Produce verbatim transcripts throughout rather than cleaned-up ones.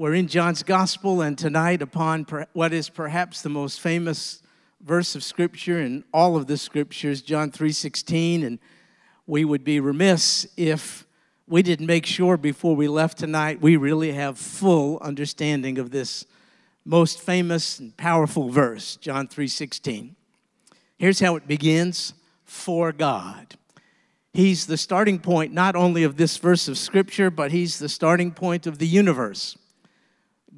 We're in John's Gospel, and tonight upon per- what is perhaps the most famous verse of Scripture in all of the Scriptures, John three sixteen, and we would be remiss if we didn't make sure before we left tonight we really have full understanding of this most famous and powerful verse, John three sixteen. Here's how it begins, for God. He's the starting point not only of this verse of Scripture, but he's the starting point of the universe.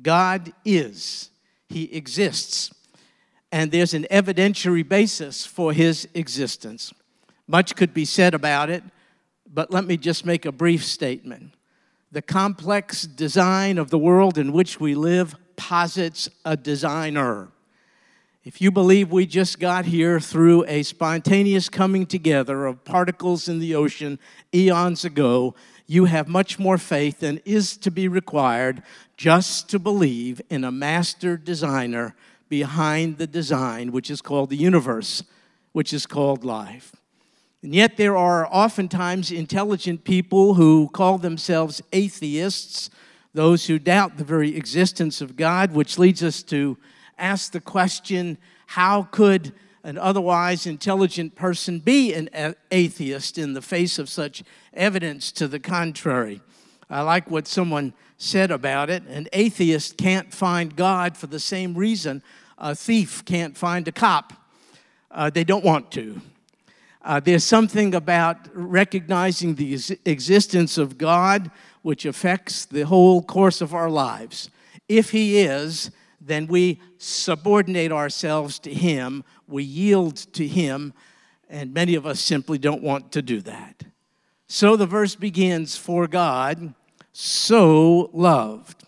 God is. He exists. And there's an evidentiary basis for his existence. Much could be said about it, but let me just make a brief statement. The complex design of the world in which we live posits a designer. If you believe we just got here through a spontaneous coming together of particles in the ocean eons ago, you have much more faith than is to be required just to believe in a master designer behind the design, which is called the universe, which is called life. And yet there are oftentimes intelligent people who call themselves atheists, those who doubt the very existence of God, which leads us to ask the question, how could an otherwise intelligent person be an atheist in the face of such evidence to the contrary? I like what someone said about it. An atheist can't find God for the same reason a thief can't find a cop. Uh, they don't want to. Uh, there's something about recognizing the ex- existence of God which affects the whole course of our lives. If he is, then we subordinate ourselves to him, we yield to him, and many of us simply don't want to do that. So the verse begins, for God so loved.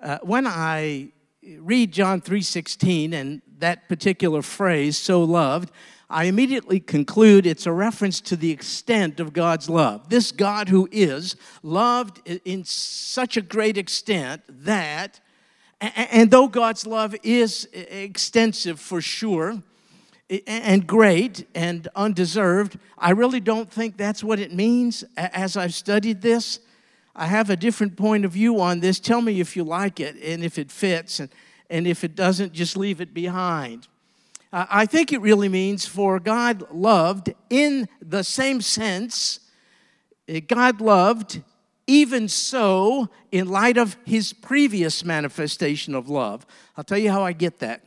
Uh, when I read John three sixteen and that particular phrase, so loved, I immediately conclude it's a reference to the extent of God's love. This God who is loved in such a great extent that, and though God's love is extensive for sure, and great and undeserved, I really don't think that's what it means. As I've studied this, I have a different point of view on this. Tell me if you like it and if it fits, and, and if it doesn't, just leave it behind. Uh, I think it really means for God loved in the same sense. God loved even so in light of his previous manifestation of love. I'll tell you how I get that.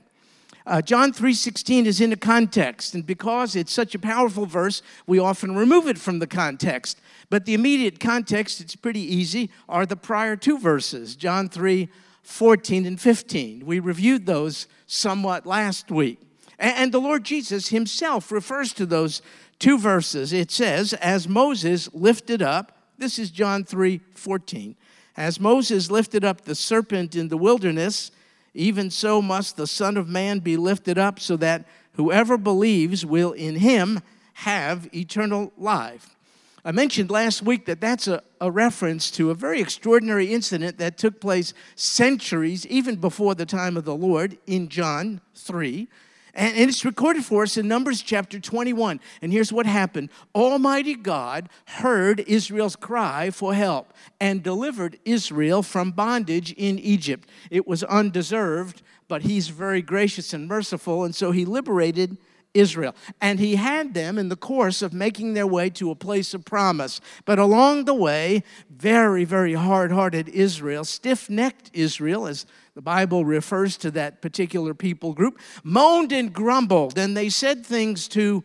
Uh, John three sixteen is in a context, and because it's such a powerful verse, we often remove it from the context. But the immediate context, it's pretty easy, are the prior two verses, John three fourteen and fifteen. We reviewed those somewhat last week. And the Lord Jesus himself refers to those two verses. It says, as Moses lifted up, this is John three fourteen, as Moses lifted up the serpent in the wilderness, even so must the Son of Man be lifted up, so that whoever believes will in him have eternal life. I mentioned last week that that's a, a reference to a very extraordinary incident that took place centuries, even before the time of the Lord, in John three. And it's recorded for us in Numbers chapter twenty-one. And here's what happened. Almighty God heard Israel's cry for help and delivered Israel from bondage in Egypt. It was undeserved, but he's very gracious and merciful, and so he liberated Israel. And he had them in the course of making their way to a place of promise. But along the way, very, very hard-hearted Israel, stiff-necked Israel, as the Bible refers to that particular people group, moaned and grumbled, and they said things to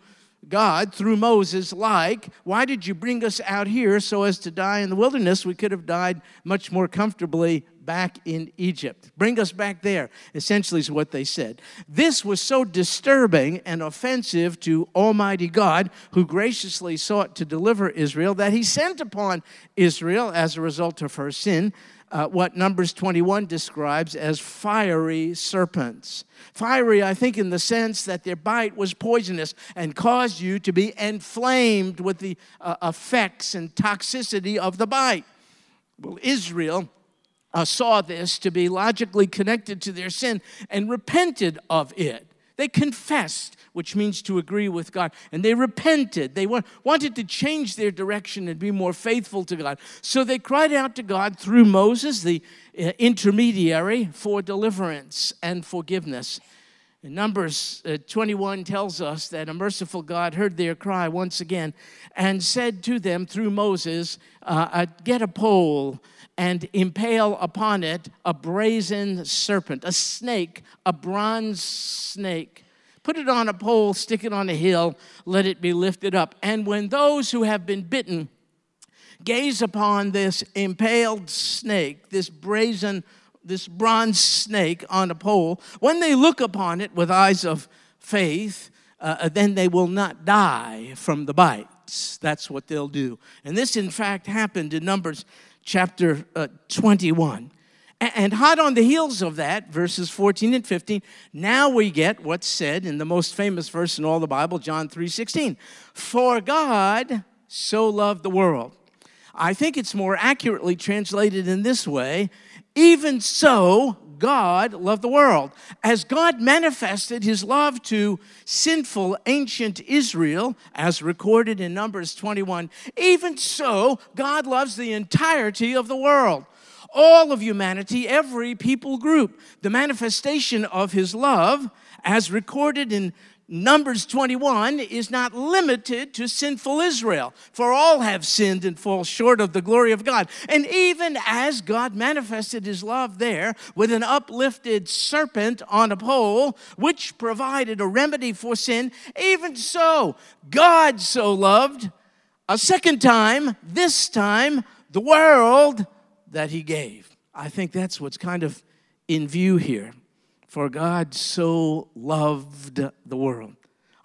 God through Moses like, why did you bring us out here so as to die in the wilderness? We could have died much more comfortably back in Egypt. Bring us back there, essentially is what they said. This was so disturbing and offensive to Almighty God, who graciously sought to deliver Israel, that he sent upon Israel, as a result of her sin, Uh, what Numbers twenty-one describes as fiery serpents. Fiery, I think, in the sense that their bite was poisonous and caused you to be inflamed with the uh, effects and toxicity of the bite. Well, Israel uh, saw this to be logically connected to their sin and repented of it. They confessed, which means to agree with God, and they repented. They wa- wanted to change their direction and be more faithful to God. So they cried out to God through Moses, the uh, intermediary, for deliverance and forgiveness. And Numbers uh, twenty-one tells us that a merciful God heard their cry once again and said to them through Moses, uh, uh, get a pole and impale upon it a brazen serpent, a snake, a bronze snake. Put it on a pole, stick it on a hill, let it be lifted up. And when those who have been bitten gaze upon this impaled snake, this brazen, this bronze snake on a pole, when they look upon it with eyes of faith, uh, then they will not die from the bites. That's what they'll do. And this, in fact, happened in Numbers chapter uh, twenty-one. And hot on the heels of that, verses fourteen and fifteen, now we get what's said in the most famous verse in all the Bible, John three sixteen. For God so loved the world. I think it's more accurately translated in this way. Even so, God loved the world. As God manifested his love to sinful ancient Israel, as recorded in Numbers twenty-one, even so, God loves the entirety of the world. All of humanity, every people group. The manifestation of his love, as recorded in Numbers twenty-one, is not limited to sinful Israel, for all have sinned and fall short of the glory of God. And even as God manifested his love there with an uplifted serpent on a pole, which provided a remedy for sin, even so, God so loved a second time, this time, the world that he gave. I think that's what's kind of in view here. For God so loved the world.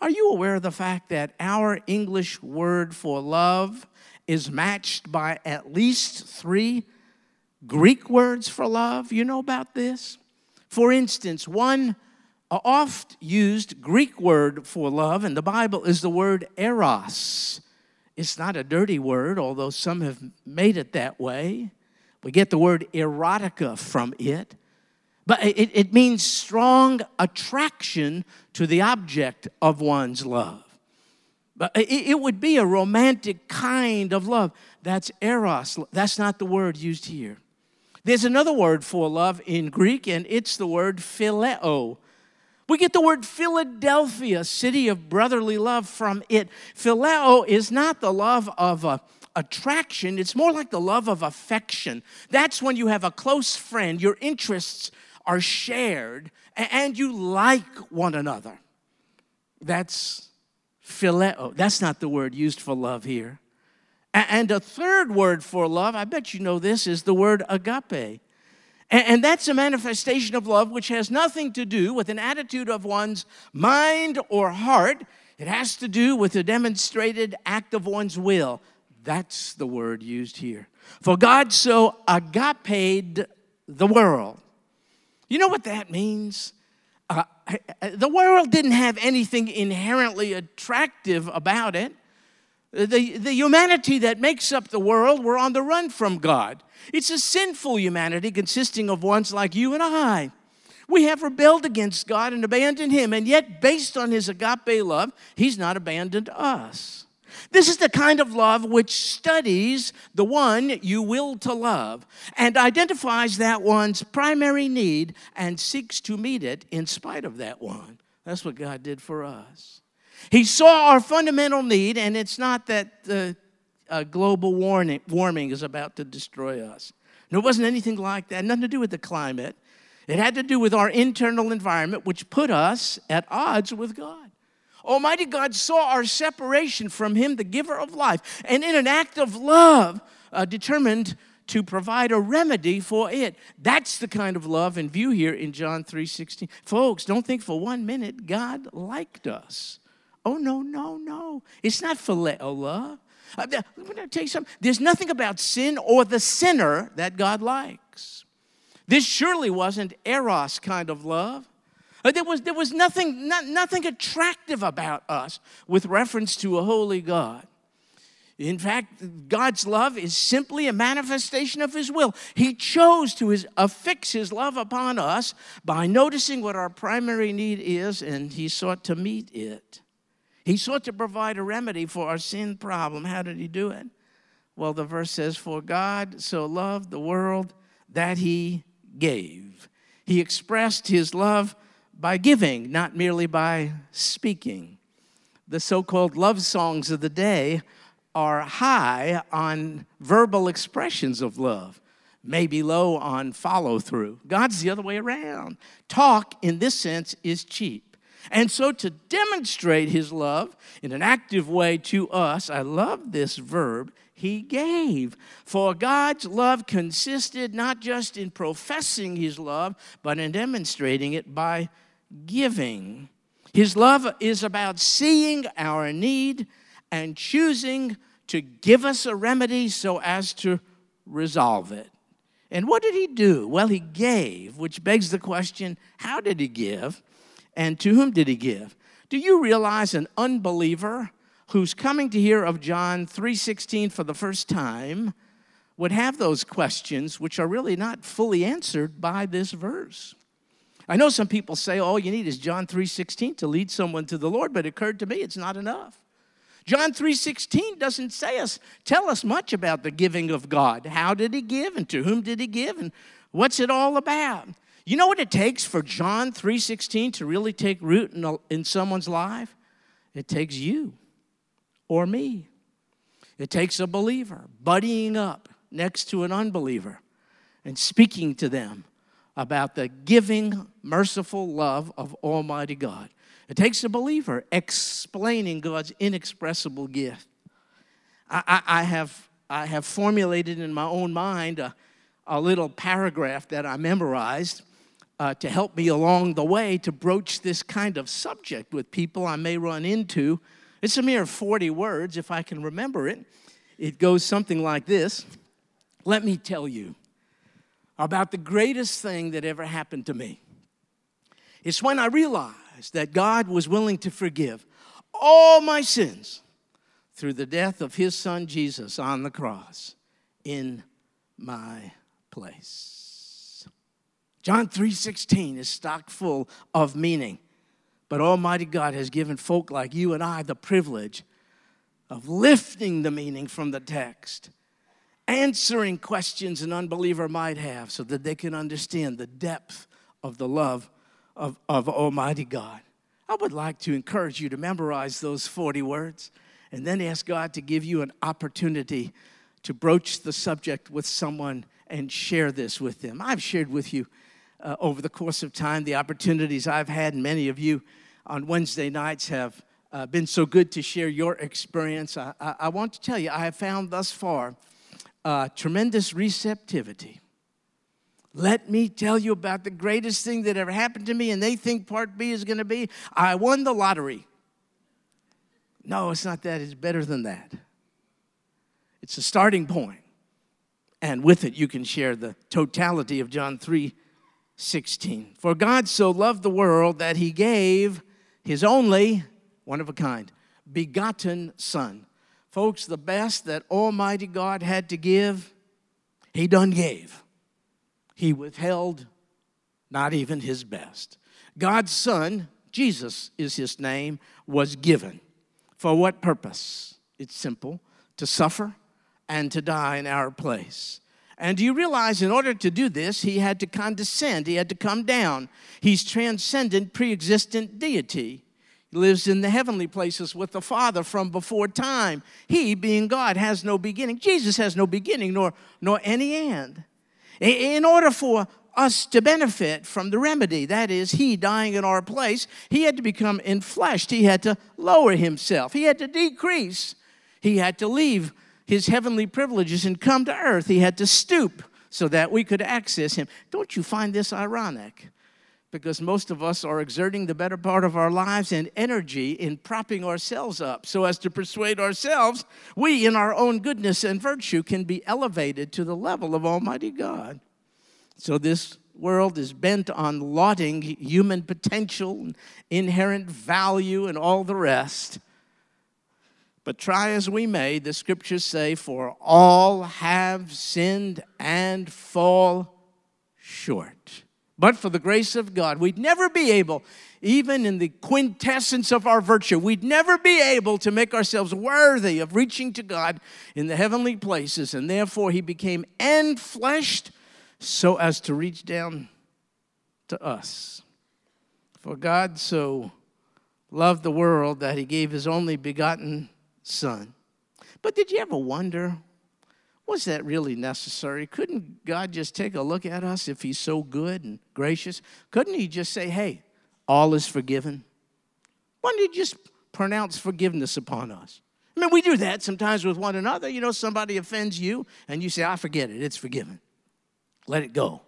Are you aware of the fact that our English word for love is matched by at least three Greek words for love? You know about this? For instance, one oft used Greek word for love in the Bible is the word eros. It's not a dirty word, although some have made it that way. We get the word erotica from it. But it, it means strong attraction to the object of one's love. But it, it would be a romantic kind of love. That's eros. That's not the word used here. There's another word for love in Greek, and it's the word phileo. We get the word Philadelphia, city of brotherly love, from it. Phileo is not the love of a attraction, it's more like the love of affection. That's when you have a close friend, your interests are shared, and you like one another. That's phileo. That's not the word used for love here. And a third word for love, I bet you know this, is the word agape. And that's a manifestation of love which has nothing to do with an attitude of one's mind or heart. It has to do with a demonstrated act of one's will. That's the word used here. For God so agaped the world. You know what that means? Uh, the world didn't have anything inherently attractive about it. The, the humanity that makes up the world were on the run from God. It's a sinful humanity consisting of ones like you and I. We have rebelled against God and abandoned him, and yet based on his agape love, he's not abandoned us. This is the kind of love which studies the one you will to love and identifies that one's primary need and seeks to meet it in spite of that one. That's what God did for us. He saw our fundamental need, and it's not that uh, uh, global warning, warming is about to destroy us. And it wasn't anything like that. Nothing to do with the climate. It had to do with our internal environment, which put us at odds with God. Almighty God saw our separation from him, the giver of life, and in an act of love, uh, determined to provide a remedy for it. That's the kind of love in view here in John three sixteen. Folks, don't think for one minute God liked us. Oh, no, no, no. It's not phileo love. I'm going to tell you something. There's nothing about sin or the sinner that God likes. This surely wasn't eros kind of love. There was, there was nothing, not, nothing attractive about us with reference to a holy God. In fact, God's love is simply a manifestation of his will. He chose to his, affix his love upon us by noticing what our primary need is, and he sought to meet it. He sought to provide a remedy for our sin problem. How did he do it? Well, the verse says, "For God so loved the world that he gave." He expressed his love by giving, not merely by speaking. The so-called love songs of the day are high on verbal expressions of love, maybe low on follow-through. God's the other way around. Talk, in this sense, is cheap. And so to demonstrate his love in an active way to us, I love this verb, he gave. For God's love consisted not just in professing his love, but in demonstrating it by giving. His love is about seeing our need and choosing to give us a remedy so as to resolve it. And what did he do? Well, he gave, which begs the question, how did he give? And to whom did he give? Do you realize an unbeliever who's coming to hear of John three sixteen for the first time would have those questions which are really not fully answered by this verse? I know some people say all you need is John three sixteen to lead someone to the Lord, but it occurred to me it's not enough. John three sixteen doesn't say us, tell us much about the giving of God. How did he give and to whom did he give and what's it all about? You know what it takes for John three sixteen to really take root in, a, in someone's life? It takes you or me. It takes a believer buddying up next to an unbeliever and speaking to them about the giving, merciful love of Almighty God. It takes a believer explaining God's inexpressible gift. I, I, I, have, I have formulated in my own mind a, a little paragraph that I memorized uh, to help me along the way to broach this kind of subject with people I may run into. It's a mere forty words, if I can remember it. It goes something like this. Let me tell you about the greatest thing that ever happened to me. It's when I realized that God was willing to forgive all my sins through the death of his son Jesus on the cross in my place. John three sixteen is stock full of meaning, but Almighty God has given folk like you and I the privilege of lifting the meaning from the text, answering questions an unbeliever might have so that they can understand the depth of the love Of, of Almighty God. I would like to encourage you to memorize those forty words and then ask God to give you an opportunity to broach the subject with someone and share this with them. I've shared with you uh, over the course of time the opportunities I've had, and many of you on Wednesday nights have uh, been so good to share your experience. I, I, I want to tell you, I have found thus far uh, tremendous receptivity. Let me tell you about the greatest thing that ever happened to me, and they think part B is going to be, I won the lottery. No, it's not that. It's better than that. It's a starting point. And with it, you can share the totality of John three sixteen. For God so loved the world that he gave his only, one of a kind, begotten son. Folks, the best that Almighty God had to give, he done gave. He withheld not even his best. God's son, Jesus is his name, was given. For what purpose? It's simple, to suffer and to die in our place. And do you realize in order to do this, he had to condescend, he had to come down. He's transcendent, pre-existent deity. He lives in the heavenly places with the Father from before time. He, being God, has no beginning. Jesus has no beginning nor, nor any end. In order for us to benefit from the remedy, that is, he dying in our place, he had to become enfleshed. He had to lower himself. He had to decrease. He had to leave his heavenly privileges and come to earth. He had to stoop so that we could access him. Don't you find this ironic? Because most of us are exerting the better part of our lives and energy in propping ourselves up so as to persuade ourselves we, in our own goodness and virtue, can be elevated to the level of Almighty God. So this world is bent on lauding human potential, inherent value, and all the rest. But try as we may, the scriptures say, for all have sinned and fall short. But for the grace of God, we'd never be able, even in the quintessence of our virtue, we'd never be able to make ourselves worthy of reaching to God in the heavenly places. And therefore, he became enfleshed so as to reach down to us. For God so loved the world that he gave his only begotten Son. But did you ever wonder, was that really necessary? Couldn't God just take a look at us if he's so good and gracious? Couldn't he just say, hey, all is forgiven? Why don't he just pronounce forgiveness upon us? I mean, we do that sometimes with one another. You know, somebody offends you, and you say, I forget it. It's forgiven. Let it go.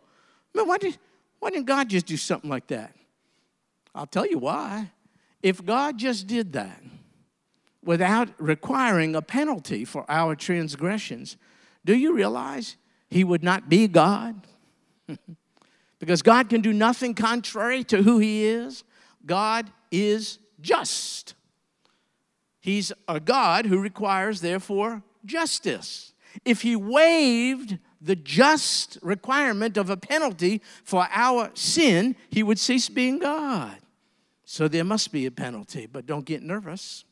I mean, why, did, why didn't God just do something like that? I'll tell you why. If God just did that without requiring a penalty for our transgressions, do you realize he would not be God? Because God can do nothing contrary to who he is. God is just. He's a God who requires, therefore, justice. If he waived the just requirement of a penalty for our sin, he would cease being God. So there must be a penalty, but don't get nervous.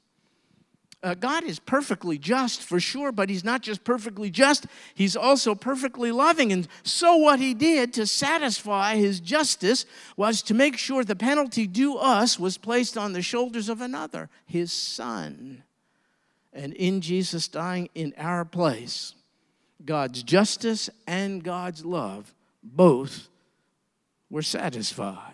Uh, God is perfectly just, for sure, but he's not just perfectly just, he's also perfectly loving. And so what he did to satisfy his justice was to make sure the penalty due us was placed on the shoulders of another, his Son. And in Jesus dying in our place, God's justice and God's love both were satisfied.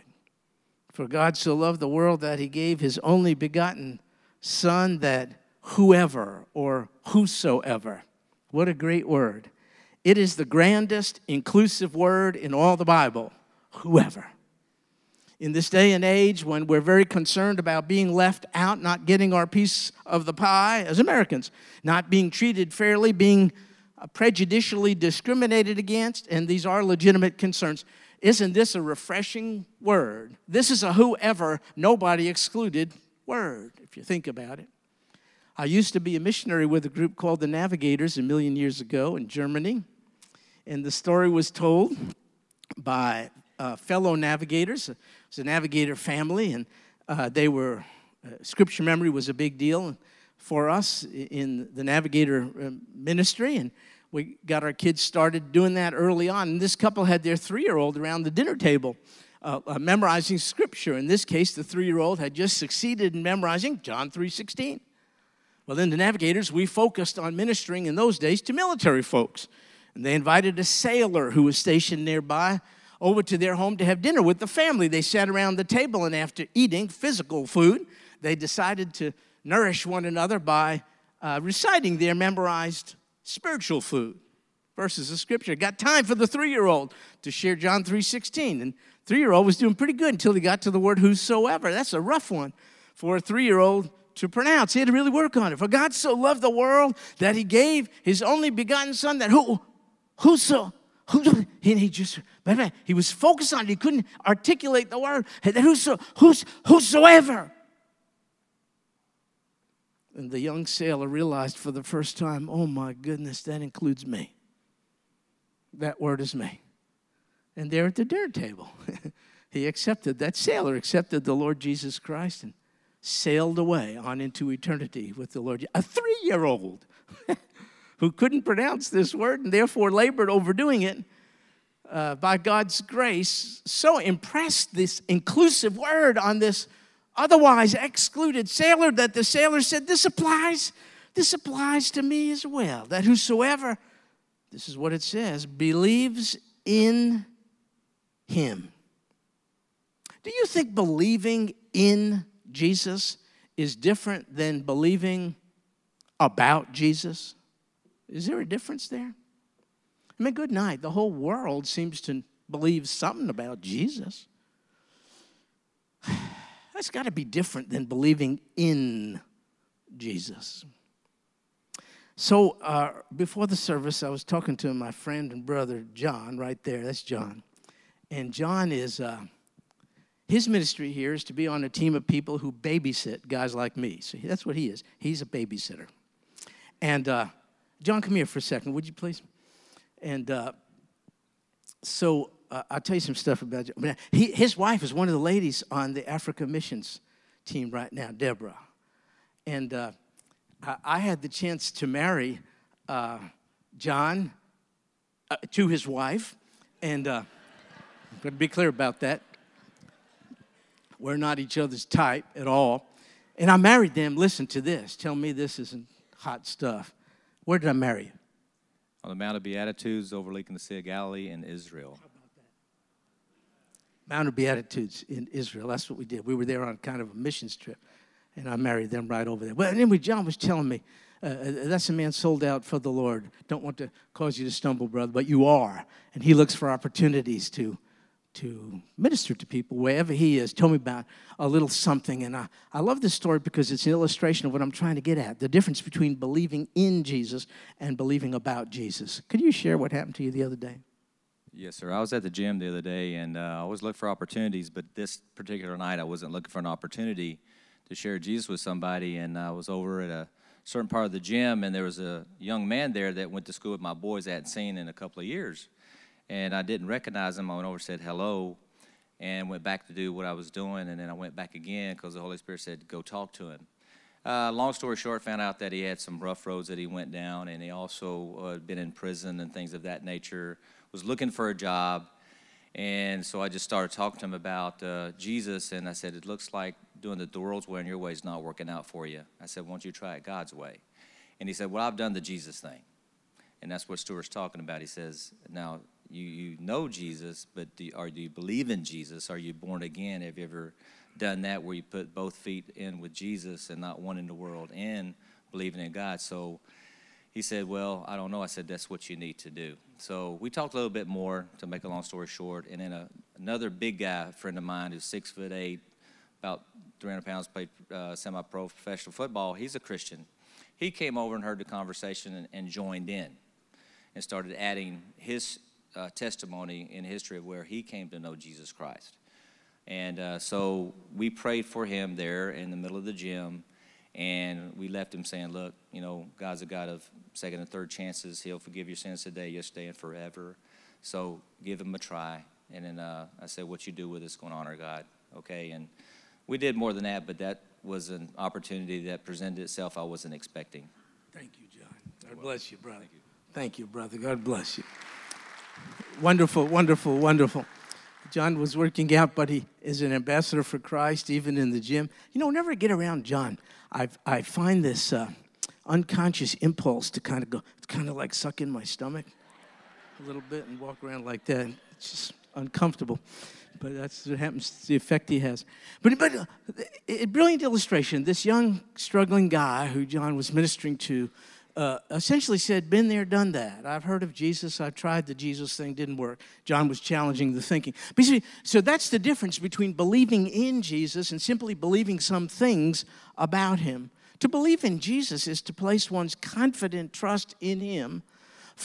For God so loved the world that he gave his only begotten Son, that whoever or whosoever, what a great word. It is the grandest inclusive word in all the Bible, whoever. In this day and age when we're very concerned about being left out, not getting our piece of the pie as Americans, not being treated fairly, being prejudicially discriminated against, and these are legitimate concerns. Isn't this a refreshing word? This is a whoever, nobody excluded word, if you think about it. I used to be a missionary with a group called the Navigators a million years ago in Germany. And the story was told by uh, fellow navigators. It was a navigator family, and uh, they were, uh, scripture memory was a big deal for us in the Navigator ministry, and we got our kids started doing that early on. And this couple had their three-year-old around the dinner table uh, uh, memorizing scripture. In this case, the three-year-old had just succeeded in memorizing John three sixteen. Well, then the Navigators, we focused on ministering in those days to military folks. And they invited a sailor who was stationed nearby over to their home to have dinner with the family. They sat around the table, and after eating physical food, they decided to nourish one another by uh, reciting their memorized spiritual food, verses of Scripture. Got time for the three-year-old to share John three sixteen. And three-year-old was doing pretty good until he got to the word whosoever. That's a rough one for a three-year-old to pronounce. He had to really work on it. For God so loved the world that he gave his only begotten Son, that who, whoso, who, and he just, he was focused on it. He couldn't articulate the word. That whoso, whoso, whosoever. And the young sailor realized for the first time, oh my goodness, that includes me. That word is me. And there at the dinner table, he accepted, that sailor accepted the Lord Jesus Christ and sailed away on into eternity with the Lord. A three-year-old who couldn't pronounce this word and therefore labored overdoing it, uh, by God's grace, so impressed this inclusive word on this otherwise excluded sailor that the sailor said, this applies, this applies to me as well. That whosoever, this is what it says, believes in him. Do you think believing in Jesus is different than believing about Jesus? Is there a difference there? I mean, good night. The whole world seems to believe something about Jesus. That's got to be different than believing in Jesus. So uh, before the service, I was talking to my friend and brother, John, right there. That's John. And John is, uh, his ministry here is to be on a team of people who babysit guys like me. So that's what he is. He's a babysitter. And uh, John, come here for a second, would you please? And uh, so uh, I'll tell you some stuff about John. He, his wife is one of the ladies on the Africa missions team right now, Deborah. And uh, I had the chance to marry uh, John uh, to his wife. And uh, I'm going to be clear about that. We're not each other's type at all. And I married them. Listen to this. Tell me this isn't hot stuff. Where did I marry you? On the Mount of Beatitudes overlooking the Sea of Galilee in Israel. How about that? Mount of Beatitudes in Israel. That's what we did. We were there on kind of a missions trip. And I married them right over there. Well, anyway, John was telling me, uh, that's a man sold out for the Lord. Don't want to cause you to stumble, brother, but you are. And he looks for opportunities to to minister to people wherever he is. Tell me about a little something. And I, I love this story because it's an illustration of what I'm trying to get at, the difference between believing in Jesus and believing about Jesus. Could you share what happened to you the other day? Yes, sir. I was at the gym the other day, and uh, I always look for opportunities, but this particular night I wasn't looking for an opportunity to share Jesus with somebody, and I was over at a certain part of the gym, and there was a young man there that went to school with my boys I hadn't seen in a couple of years, and I didn't recognize him. I went over and said hello, and went back to do what I was doing, and then I went back again because the Holy Spirit said, go talk to him. Uh, long story short, found out that he had some rough roads that he went down, and he also had uh, been in prison and things of that nature, was looking for a job. And so I just started talking to him about uh, Jesus, and I said, it looks like doing the world's way and your way is not working out for you. I said, why don't you try it God's way? And he said, well, I've done the Jesus thing. And that's what Stuart's talking about. He says, now, you, you know Jesus, but do you, or do you believe in Jesus? Are you born again? Have you ever done that where you put both feet in with Jesus and not one in the world and believing in God? So he said, well, I don't know. I said, that's what you need to do. So we talked a little bit more, to make a long story short. And then a, another big guy, a friend of mine, who's six foot eight, about three hundred pounds, played uh, semi-pro professional football. He's a Christian. He came over and heard the conversation and, and joined in and started adding his uh, testimony in history of where he came to know Jesus Christ. And uh, so we prayed for him there in the middle of the gym. And we left him saying, look, you know, God's a God of second and third chances. He'll forgive your sins today, yesterday, and forever. So give him a try. And then uh, I said, what you do with it's going to honor God, okay? And we did more than that, but that was an opportunity that presented itself I wasn't expecting. Thank you, John. God bless you, brother. Thank you, Thank you brother. God bless you. Wonderful, wonderful, wonderful. John was working out, but he is an ambassador for Christ, even in the gym. You know, whenever I get around John, I I find this uh, unconscious impulse to kind of go, it's kind of like suck in my stomach a little bit and walk around like that. It's just uncomfortable, but that's what happens, the effect he has. But, but uh, a brilliant illustration. This young, struggling guy who John was ministering to Uh, essentially said, been there, done that. I've heard of Jesus. I've tried the Jesus thing. Didn't work. John was challenging the thinking. But see, so that's the difference between believing in Jesus and simply believing some things about him. To believe in Jesus is to place one's confident trust in him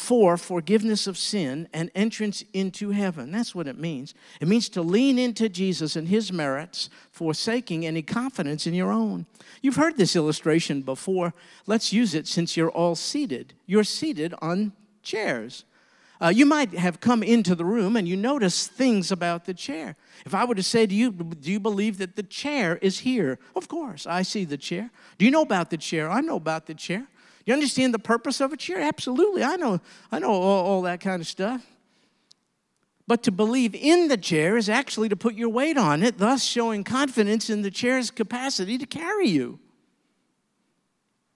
for forgiveness of sin and entrance into heaven. That's what it means. It means to lean into Jesus and his merits, forsaking any confidence in your own. You've heard this illustration before. Let's use it since you're all seated. You're seated on chairs. Uh, you might have come into the room and you notice things about the chair. If I were to say to you, do you believe that the chair is here? Of course, I see the chair. Do you know about the chair? I know about the chair. You understand the purpose of a chair? Absolutely. I know I know all, all that kind of stuff. But to believe in the chair is actually to put your weight on it, thus showing confidence in the chair's capacity to carry you.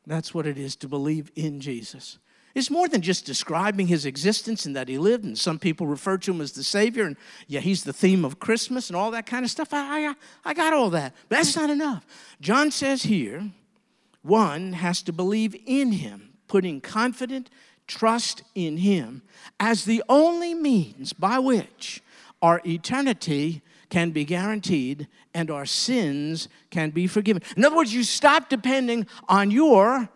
That's what it is to believe in Jesus. It's more than just describing his existence and that he lived, and some people refer to him as the Savior, and yeah, he's the theme of Christmas and all that kind of stuff. I, I, I got all that. But that's not enough. John says here, one has to believe in him, putting confident trust in him as the only means by which our eternity can be guaranteed and our sins can be forgiven. In other words, you stop depending on your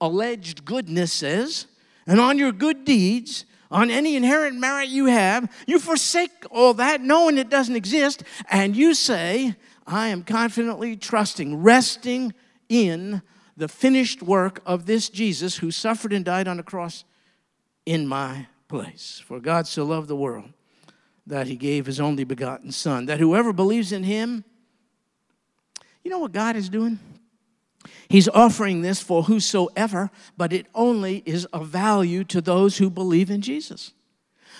alleged goodnesses and on your good deeds, on any inherent merit you have. You forsake all that, knowing it doesn't exist, and you say, I am confidently trusting, resting in the finished work of this Jesus who suffered and died on the cross in my place. For God so loved the world that he gave his only begotten Son, that whoever believes in him, you know what God is doing? He's offering this for whosoever, but it only is of value to those who believe in Jesus.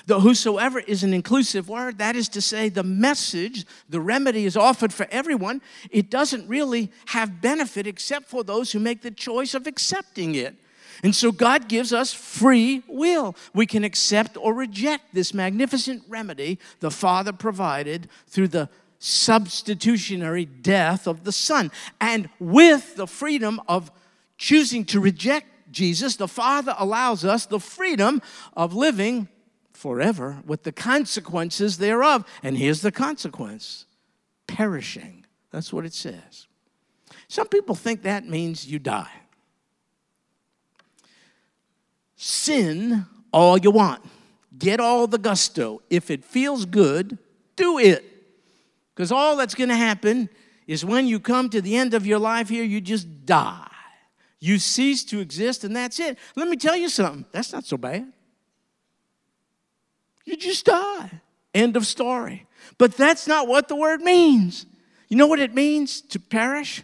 The whosoever is an inclusive word. That is to say, the message, the remedy is offered for everyone. It doesn't really have benefit except for those who make the choice of accepting it. And so God gives us free will. We can accept or reject this magnificent remedy the Father provided through the substitutionary death of the Son. And with the freedom of choosing to reject Jesus, the Father allows us the freedom of living forever with the consequences thereof. And here's the consequence: perishing. That's what it says. Some people think that means you die. Sin all you want. Get all the gusto. If it feels good, do it. Because all that's going to happen is when you come to the end of your life here, you just die. You cease to exist, and that's it. Let me tell you something. That's not so bad. You just die. End of story. But that's not what the word means. You know what it means to perish?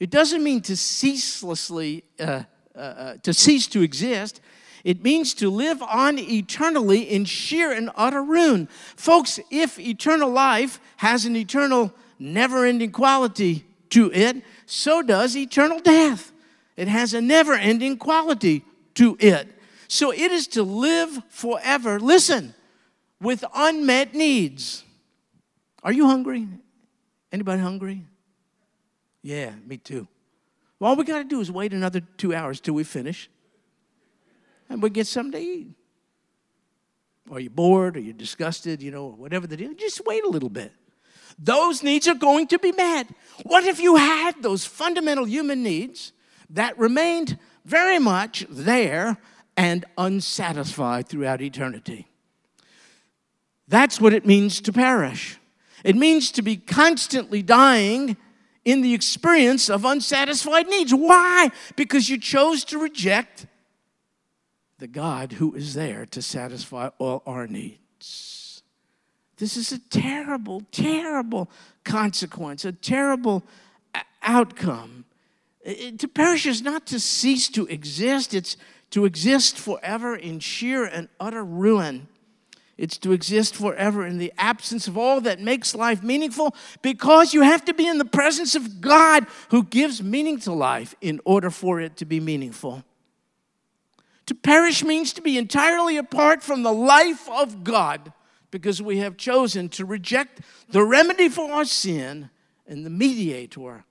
It doesn't mean to ceaselessly, uh, uh, to cease to exist. It means to live on eternally in sheer and utter ruin. Folks, if eternal life has an eternal, never-ending quality to it, so does eternal death. It has a never-ending quality to it. So it is to live forever, listen, with unmet needs. Are you hungry? Anybody hungry? Yeah, me too. Well, all we got to do is wait another two hours till we finish. And we get something to eat. Or you're bored, or you're disgusted, you know, whatever the deal. Just wait a little bit. Those needs are going to be met. What if you had those fundamental human needs that remained very much there and unsatisfied throughout eternity? That's what it means to perish. It means to be constantly dying in the experience of unsatisfied needs. Why? Because you chose to reject the God who is there to satisfy all our needs. This is a terrible, terrible consequence, a terrible outcome. To perish is not to cease to exist. It's to exist forever in sheer and utter ruin. It's to exist forever in the absence of all that makes life meaningful, because you have to be in the presence of God who gives meaning to life in order for it to be meaningful. To perish means to be entirely apart from the life of God, because we have chosen to reject the remedy for our sin and the mediator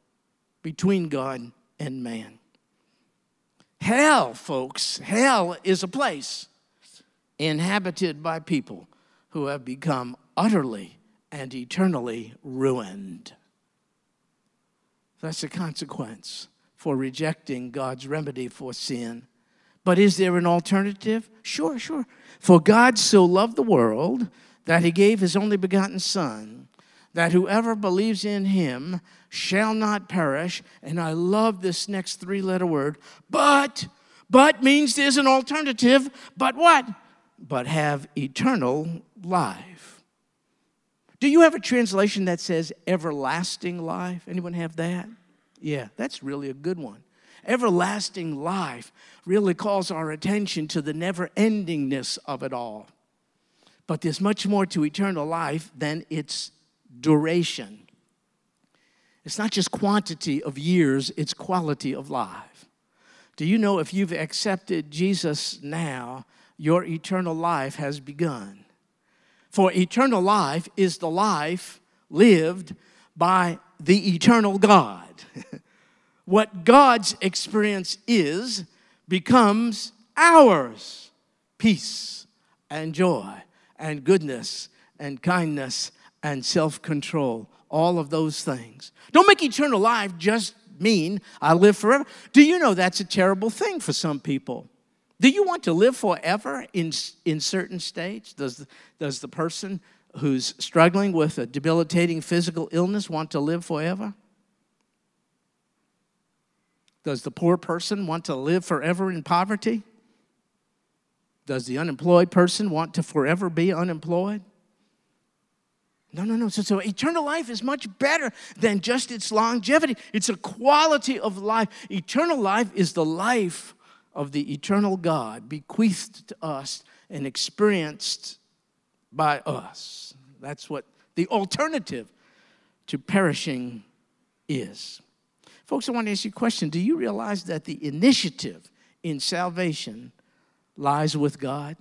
between God and man. Hell, folks, hell is a place inhabited by people who have become utterly and eternally ruined. That's a consequence for rejecting God's remedy for sin. But is there an alternative? Sure, sure. For God so loved the world that he gave his only begotten Son, that whoever believes in him shall not perish. And I love this next three-letter word. But, but means there's an alternative. But what? But have eternal life. Do you have a translation that says everlasting life? Anyone have that? Yeah, that's really a good one. Everlasting life really calls our attention to the never-endingness of it all. But there's much more to eternal life than its duration. It's not just quantity of years, it's quality of life. Do you know if you've accepted Jesus now, your eternal life has begun? For eternal life is the life lived by the eternal God. What God's experience is becomes ours. Peace and joy and goodness and kindness and self-control, all of those things. Don't make eternal life just mean I live forever. Do you know that's a terrible thing for some people? Do you want to live forever in in certain states? Does the, does the person who's struggling with a debilitating physical illness want to live forever? Does the poor person want to live forever in poverty? Does the unemployed person want to forever be unemployed? No, no, no. So, so eternal life is much better than just its longevity. It's a quality of life. Eternal life is the life of the eternal God bequeathed to us and experienced by us. That's what the alternative to perishing is. Folks, I want to ask you a question. Do you realize that the initiative in salvation lies with God?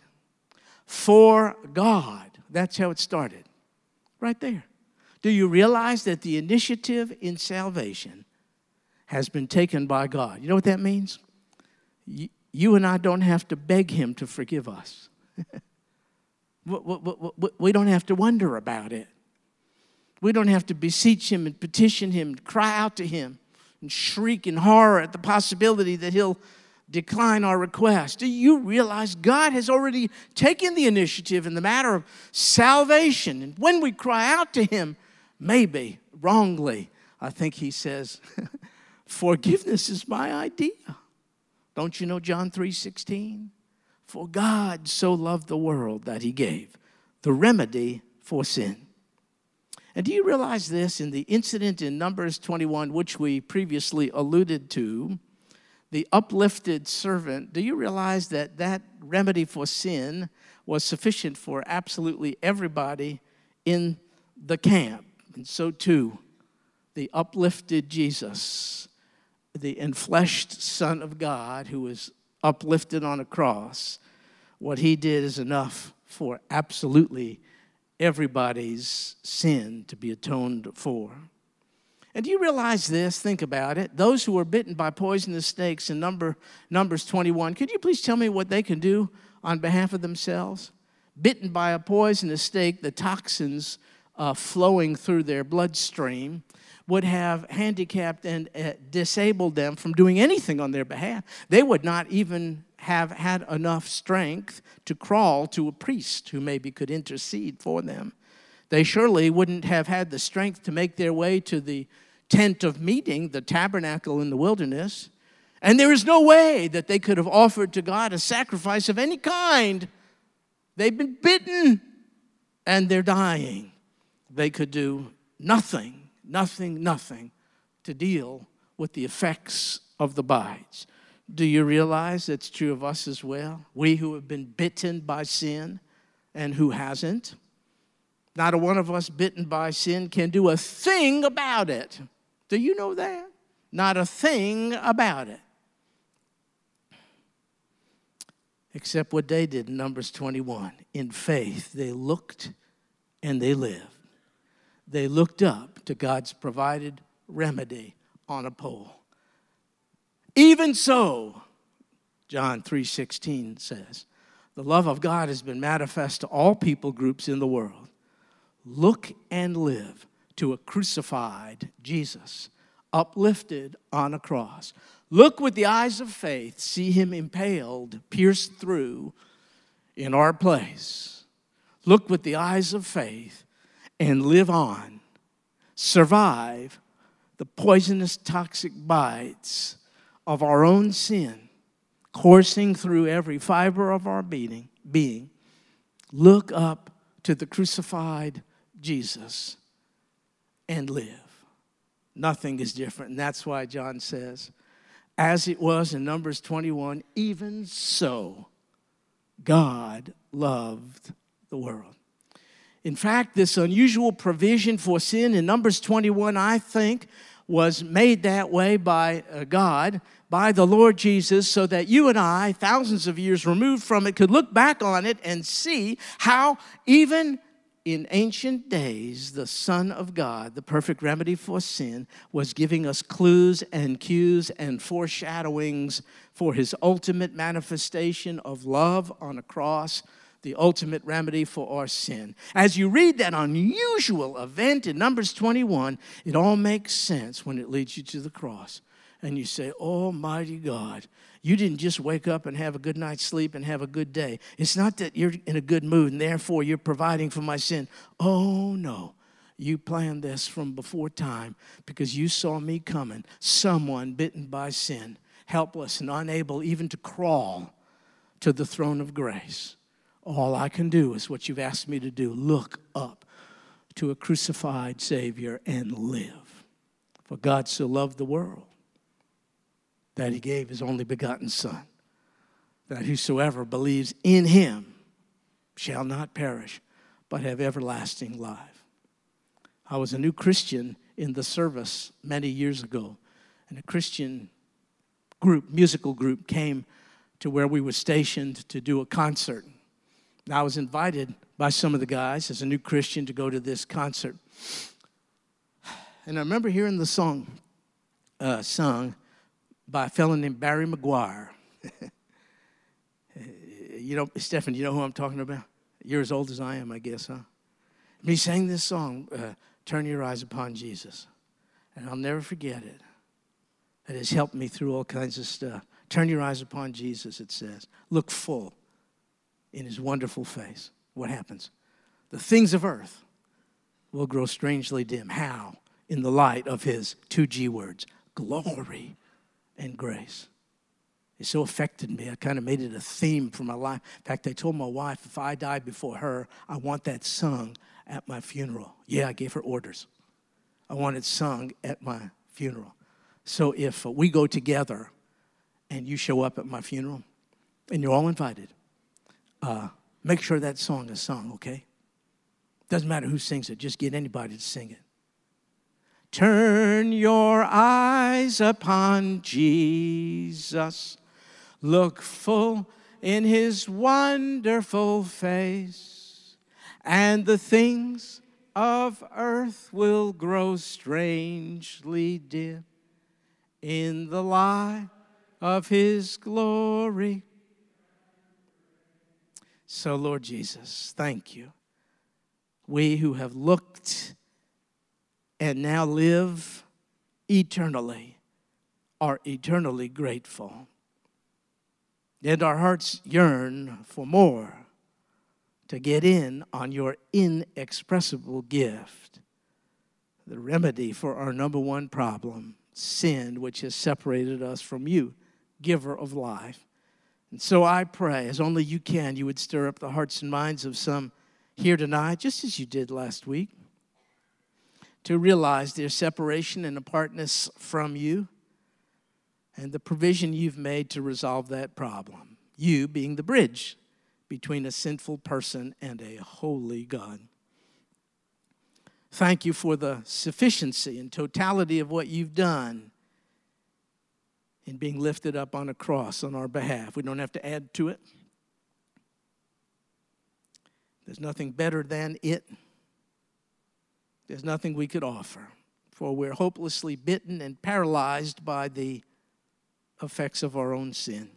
For God. That's how it started. Right there. Do you realize that the initiative in salvation has been taken by God? You know what that means? You and I don't have to beg him to forgive us. We don't have to wonder about it. We don't have to beseech him and petition him, and cry out to him, and shriek in horror at the possibility that he'll decline our request. Do you realize God has already taken the initiative in the matter of salvation? And when we cry out to him, maybe wrongly, I think he says, forgiveness is my idea. Don't you know John three sixteen? For God so loved the world that he gave the remedy for sin. And do you realize this? In the incident in Numbers twenty-one, which we previously alluded to, the uplifted servant, do you realize that that remedy for sin was sufficient for absolutely everybody in the camp? And so too, the uplifted Jesus, the enfleshed Son of God who was uplifted on a cross, what he did is enough for absolutely everybody's sin to be atoned for. And do you realize this? Think about it. Those who were bitten by poisonous snakes in number, Numbers twenty-one, could you please tell me what they can do on behalf of themselves? Bitten by a poisonous snake, the toxins uh, flowing through their bloodstream would have handicapped and uh, disabled them from doing anything on their behalf. They would not even have had enough strength to crawl to a priest who maybe could intercede for them. They surely wouldn't have had the strength to make their way to the tent of meeting, the tabernacle in the wilderness. And there is no way that they could have offered to God a sacrifice of any kind. They've been bitten and they're dying. They could do nothing, nothing, nothing to deal with the effects of the bites. Do you realize that's true of us as well? We who have been bitten by sin and who hasn't. Not a one of us bitten by sin can do a thing about it. Do you know that? Not a thing about it. Except what they did in Numbers twenty-one. In faith, they looked and they lived. They looked up to God's provided remedy on a pole. Even so, John three sixteen says, the love of God has been manifest to all people groups in the world. Look and live to a crucified Jesus, uplifted on a cross. Look with the eyes of faith, see him impaled, pierced through in our place. Look with the eyes of faith and live on. Survive the poisonous, toxic bites of our own sin, coursing through every fiber of our being. Look up to the crucified Jesus and live. Nothing is different. And that's why John says, as it was in Numbers twenty-one, even so, God loved the world. In fact, this unusual provision for sin in Numbers twenty-one, I think, was made that way by God, by the Lord Jesus, so that you and I, thousands of years removed from it, could look back on it and see how even in ancient days, the Son of God, the perfect remedy for sin, was giving us clues and cues and foreshadowings for his ultimate manifestation of love on a cross, the ultimate remedy for our sin. As you read that unusual event in Numbers twenty-one, it all makes sense when it leads you to the cross. And you say, Almighty God, you didn't just wake up and have a good night's sleep and have a good day. It's not that you're in a good mood and therefore you're providing for my sin. Oh, no. You planned this from before time because you saw me coming, someone bitten by sin, helpless and unable even to crawl to the throne of grace. All I can do is what you've asked me to do, look up to a crucified Savior and live. For God so loved the world that he gave his only begotten Son, that whosoever believes in him shall not perish, but have everlasting life. I was a new Christian in the service many years ago, and a Christian group, musical group, came to where we were stationed to do a concert. And I was invited by some of the guys as a new Christian to go to this concert. And I remember hearing the song uh, sung by a fellow named Barry McGuire. You know, Stephen, you know who I'm talking about? You're as old as I am, I guess, huh? And he sang this song, uh, Turn Your Eyes Upon Jesus. And I'll never forget it. It has helped me through all kinds of stuff. Turn your eyes upon Jesus, it says. Look full in his wonderful face. What happens? The things of earth will grow strangely dim. How? In the light of his two G words, glory and grace. It so affected me. I kind of made it a theme for my life. In fact, I told my wife, if I die before her, I want that sung at my funeral. Yeah, I gave her orders. I want it sung at my funeral. So if we go together and you show up at my funeral, and you're all invited, uh, make sure that song is sung, okay? Doesn't matter who sings it. Just get anybody to sing it. Turn your eyes upon Jesus. Look full in his wonderful face, and the things of earth will grow strangely dim in the light of his glory. So, Lord Jesus, thank you. We who have looked and now live eternally are eternally grateful. And our hearts yearn for more, to get in on your inexpressible gift, the remedy for our number one problem, sin, which has separated us from you, giver of life. And so I pray, as only you can, you would stir up the hearts and minds of some here tonight, just as you did last week, to realize their separation and apartness from you and the provision you've made to resolve that problem, you being the bridge between a sinful person and a holy God. Thank you for the sufficiency and totality of what you've done in being lifted up on a cross on our behalf. We don't have to add to it. There's nothing better than it. There's nothing we could offer, for we're hopelessly bitten and paralyzed by the effects of our own sin.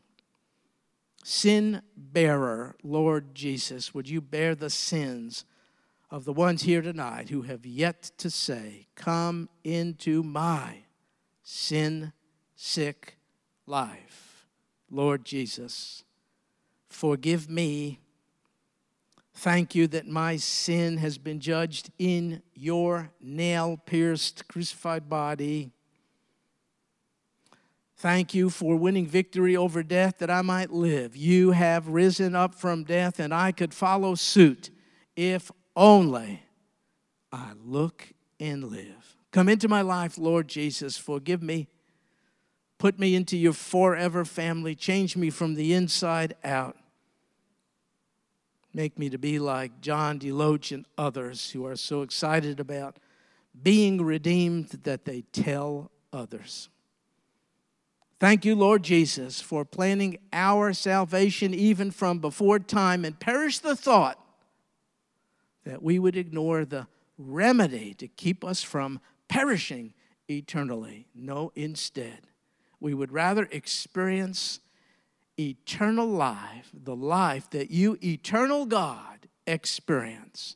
Sin bearer, Lord Jesus, would you bear the sins of the ones here tonight who have yet to say, come into my sin-sick life. Lord Jesus, forgive me. Thank you that my sin has been judged in your nail-pierced, crucified body. Thank you for winning victory over death that I might live. You have risen up from death, and I could follow suit if only I look and live. Come into my life, Lord Jesus. Forgive me. Put me into your forever family. Change me from the inside out. Make me to be like John DeLoach and others who are so excited about being redeemed that they tell others. Thank you, Lord Jesus, for planning our salvation even from before time, and perish the thought that we would ignore the remedy to keep us from perishing eternally. No, instead, we would rather experience eternal life, the life that you, eternal God, experience,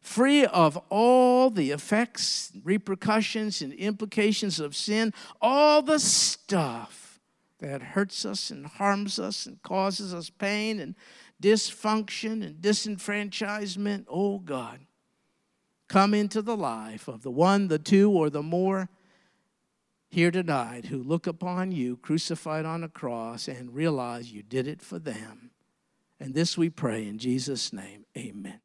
free of all the effects, repercussions, and implications of sin, all the stuff that hurts us and harms us and causes us pain and disfunction and disenfranchisement. Oh, God, come into the life of the one, the two, or the more here tonight who look upon you crucified on a cross and realize you did it for them. And this we pray in Jesus' name, amen.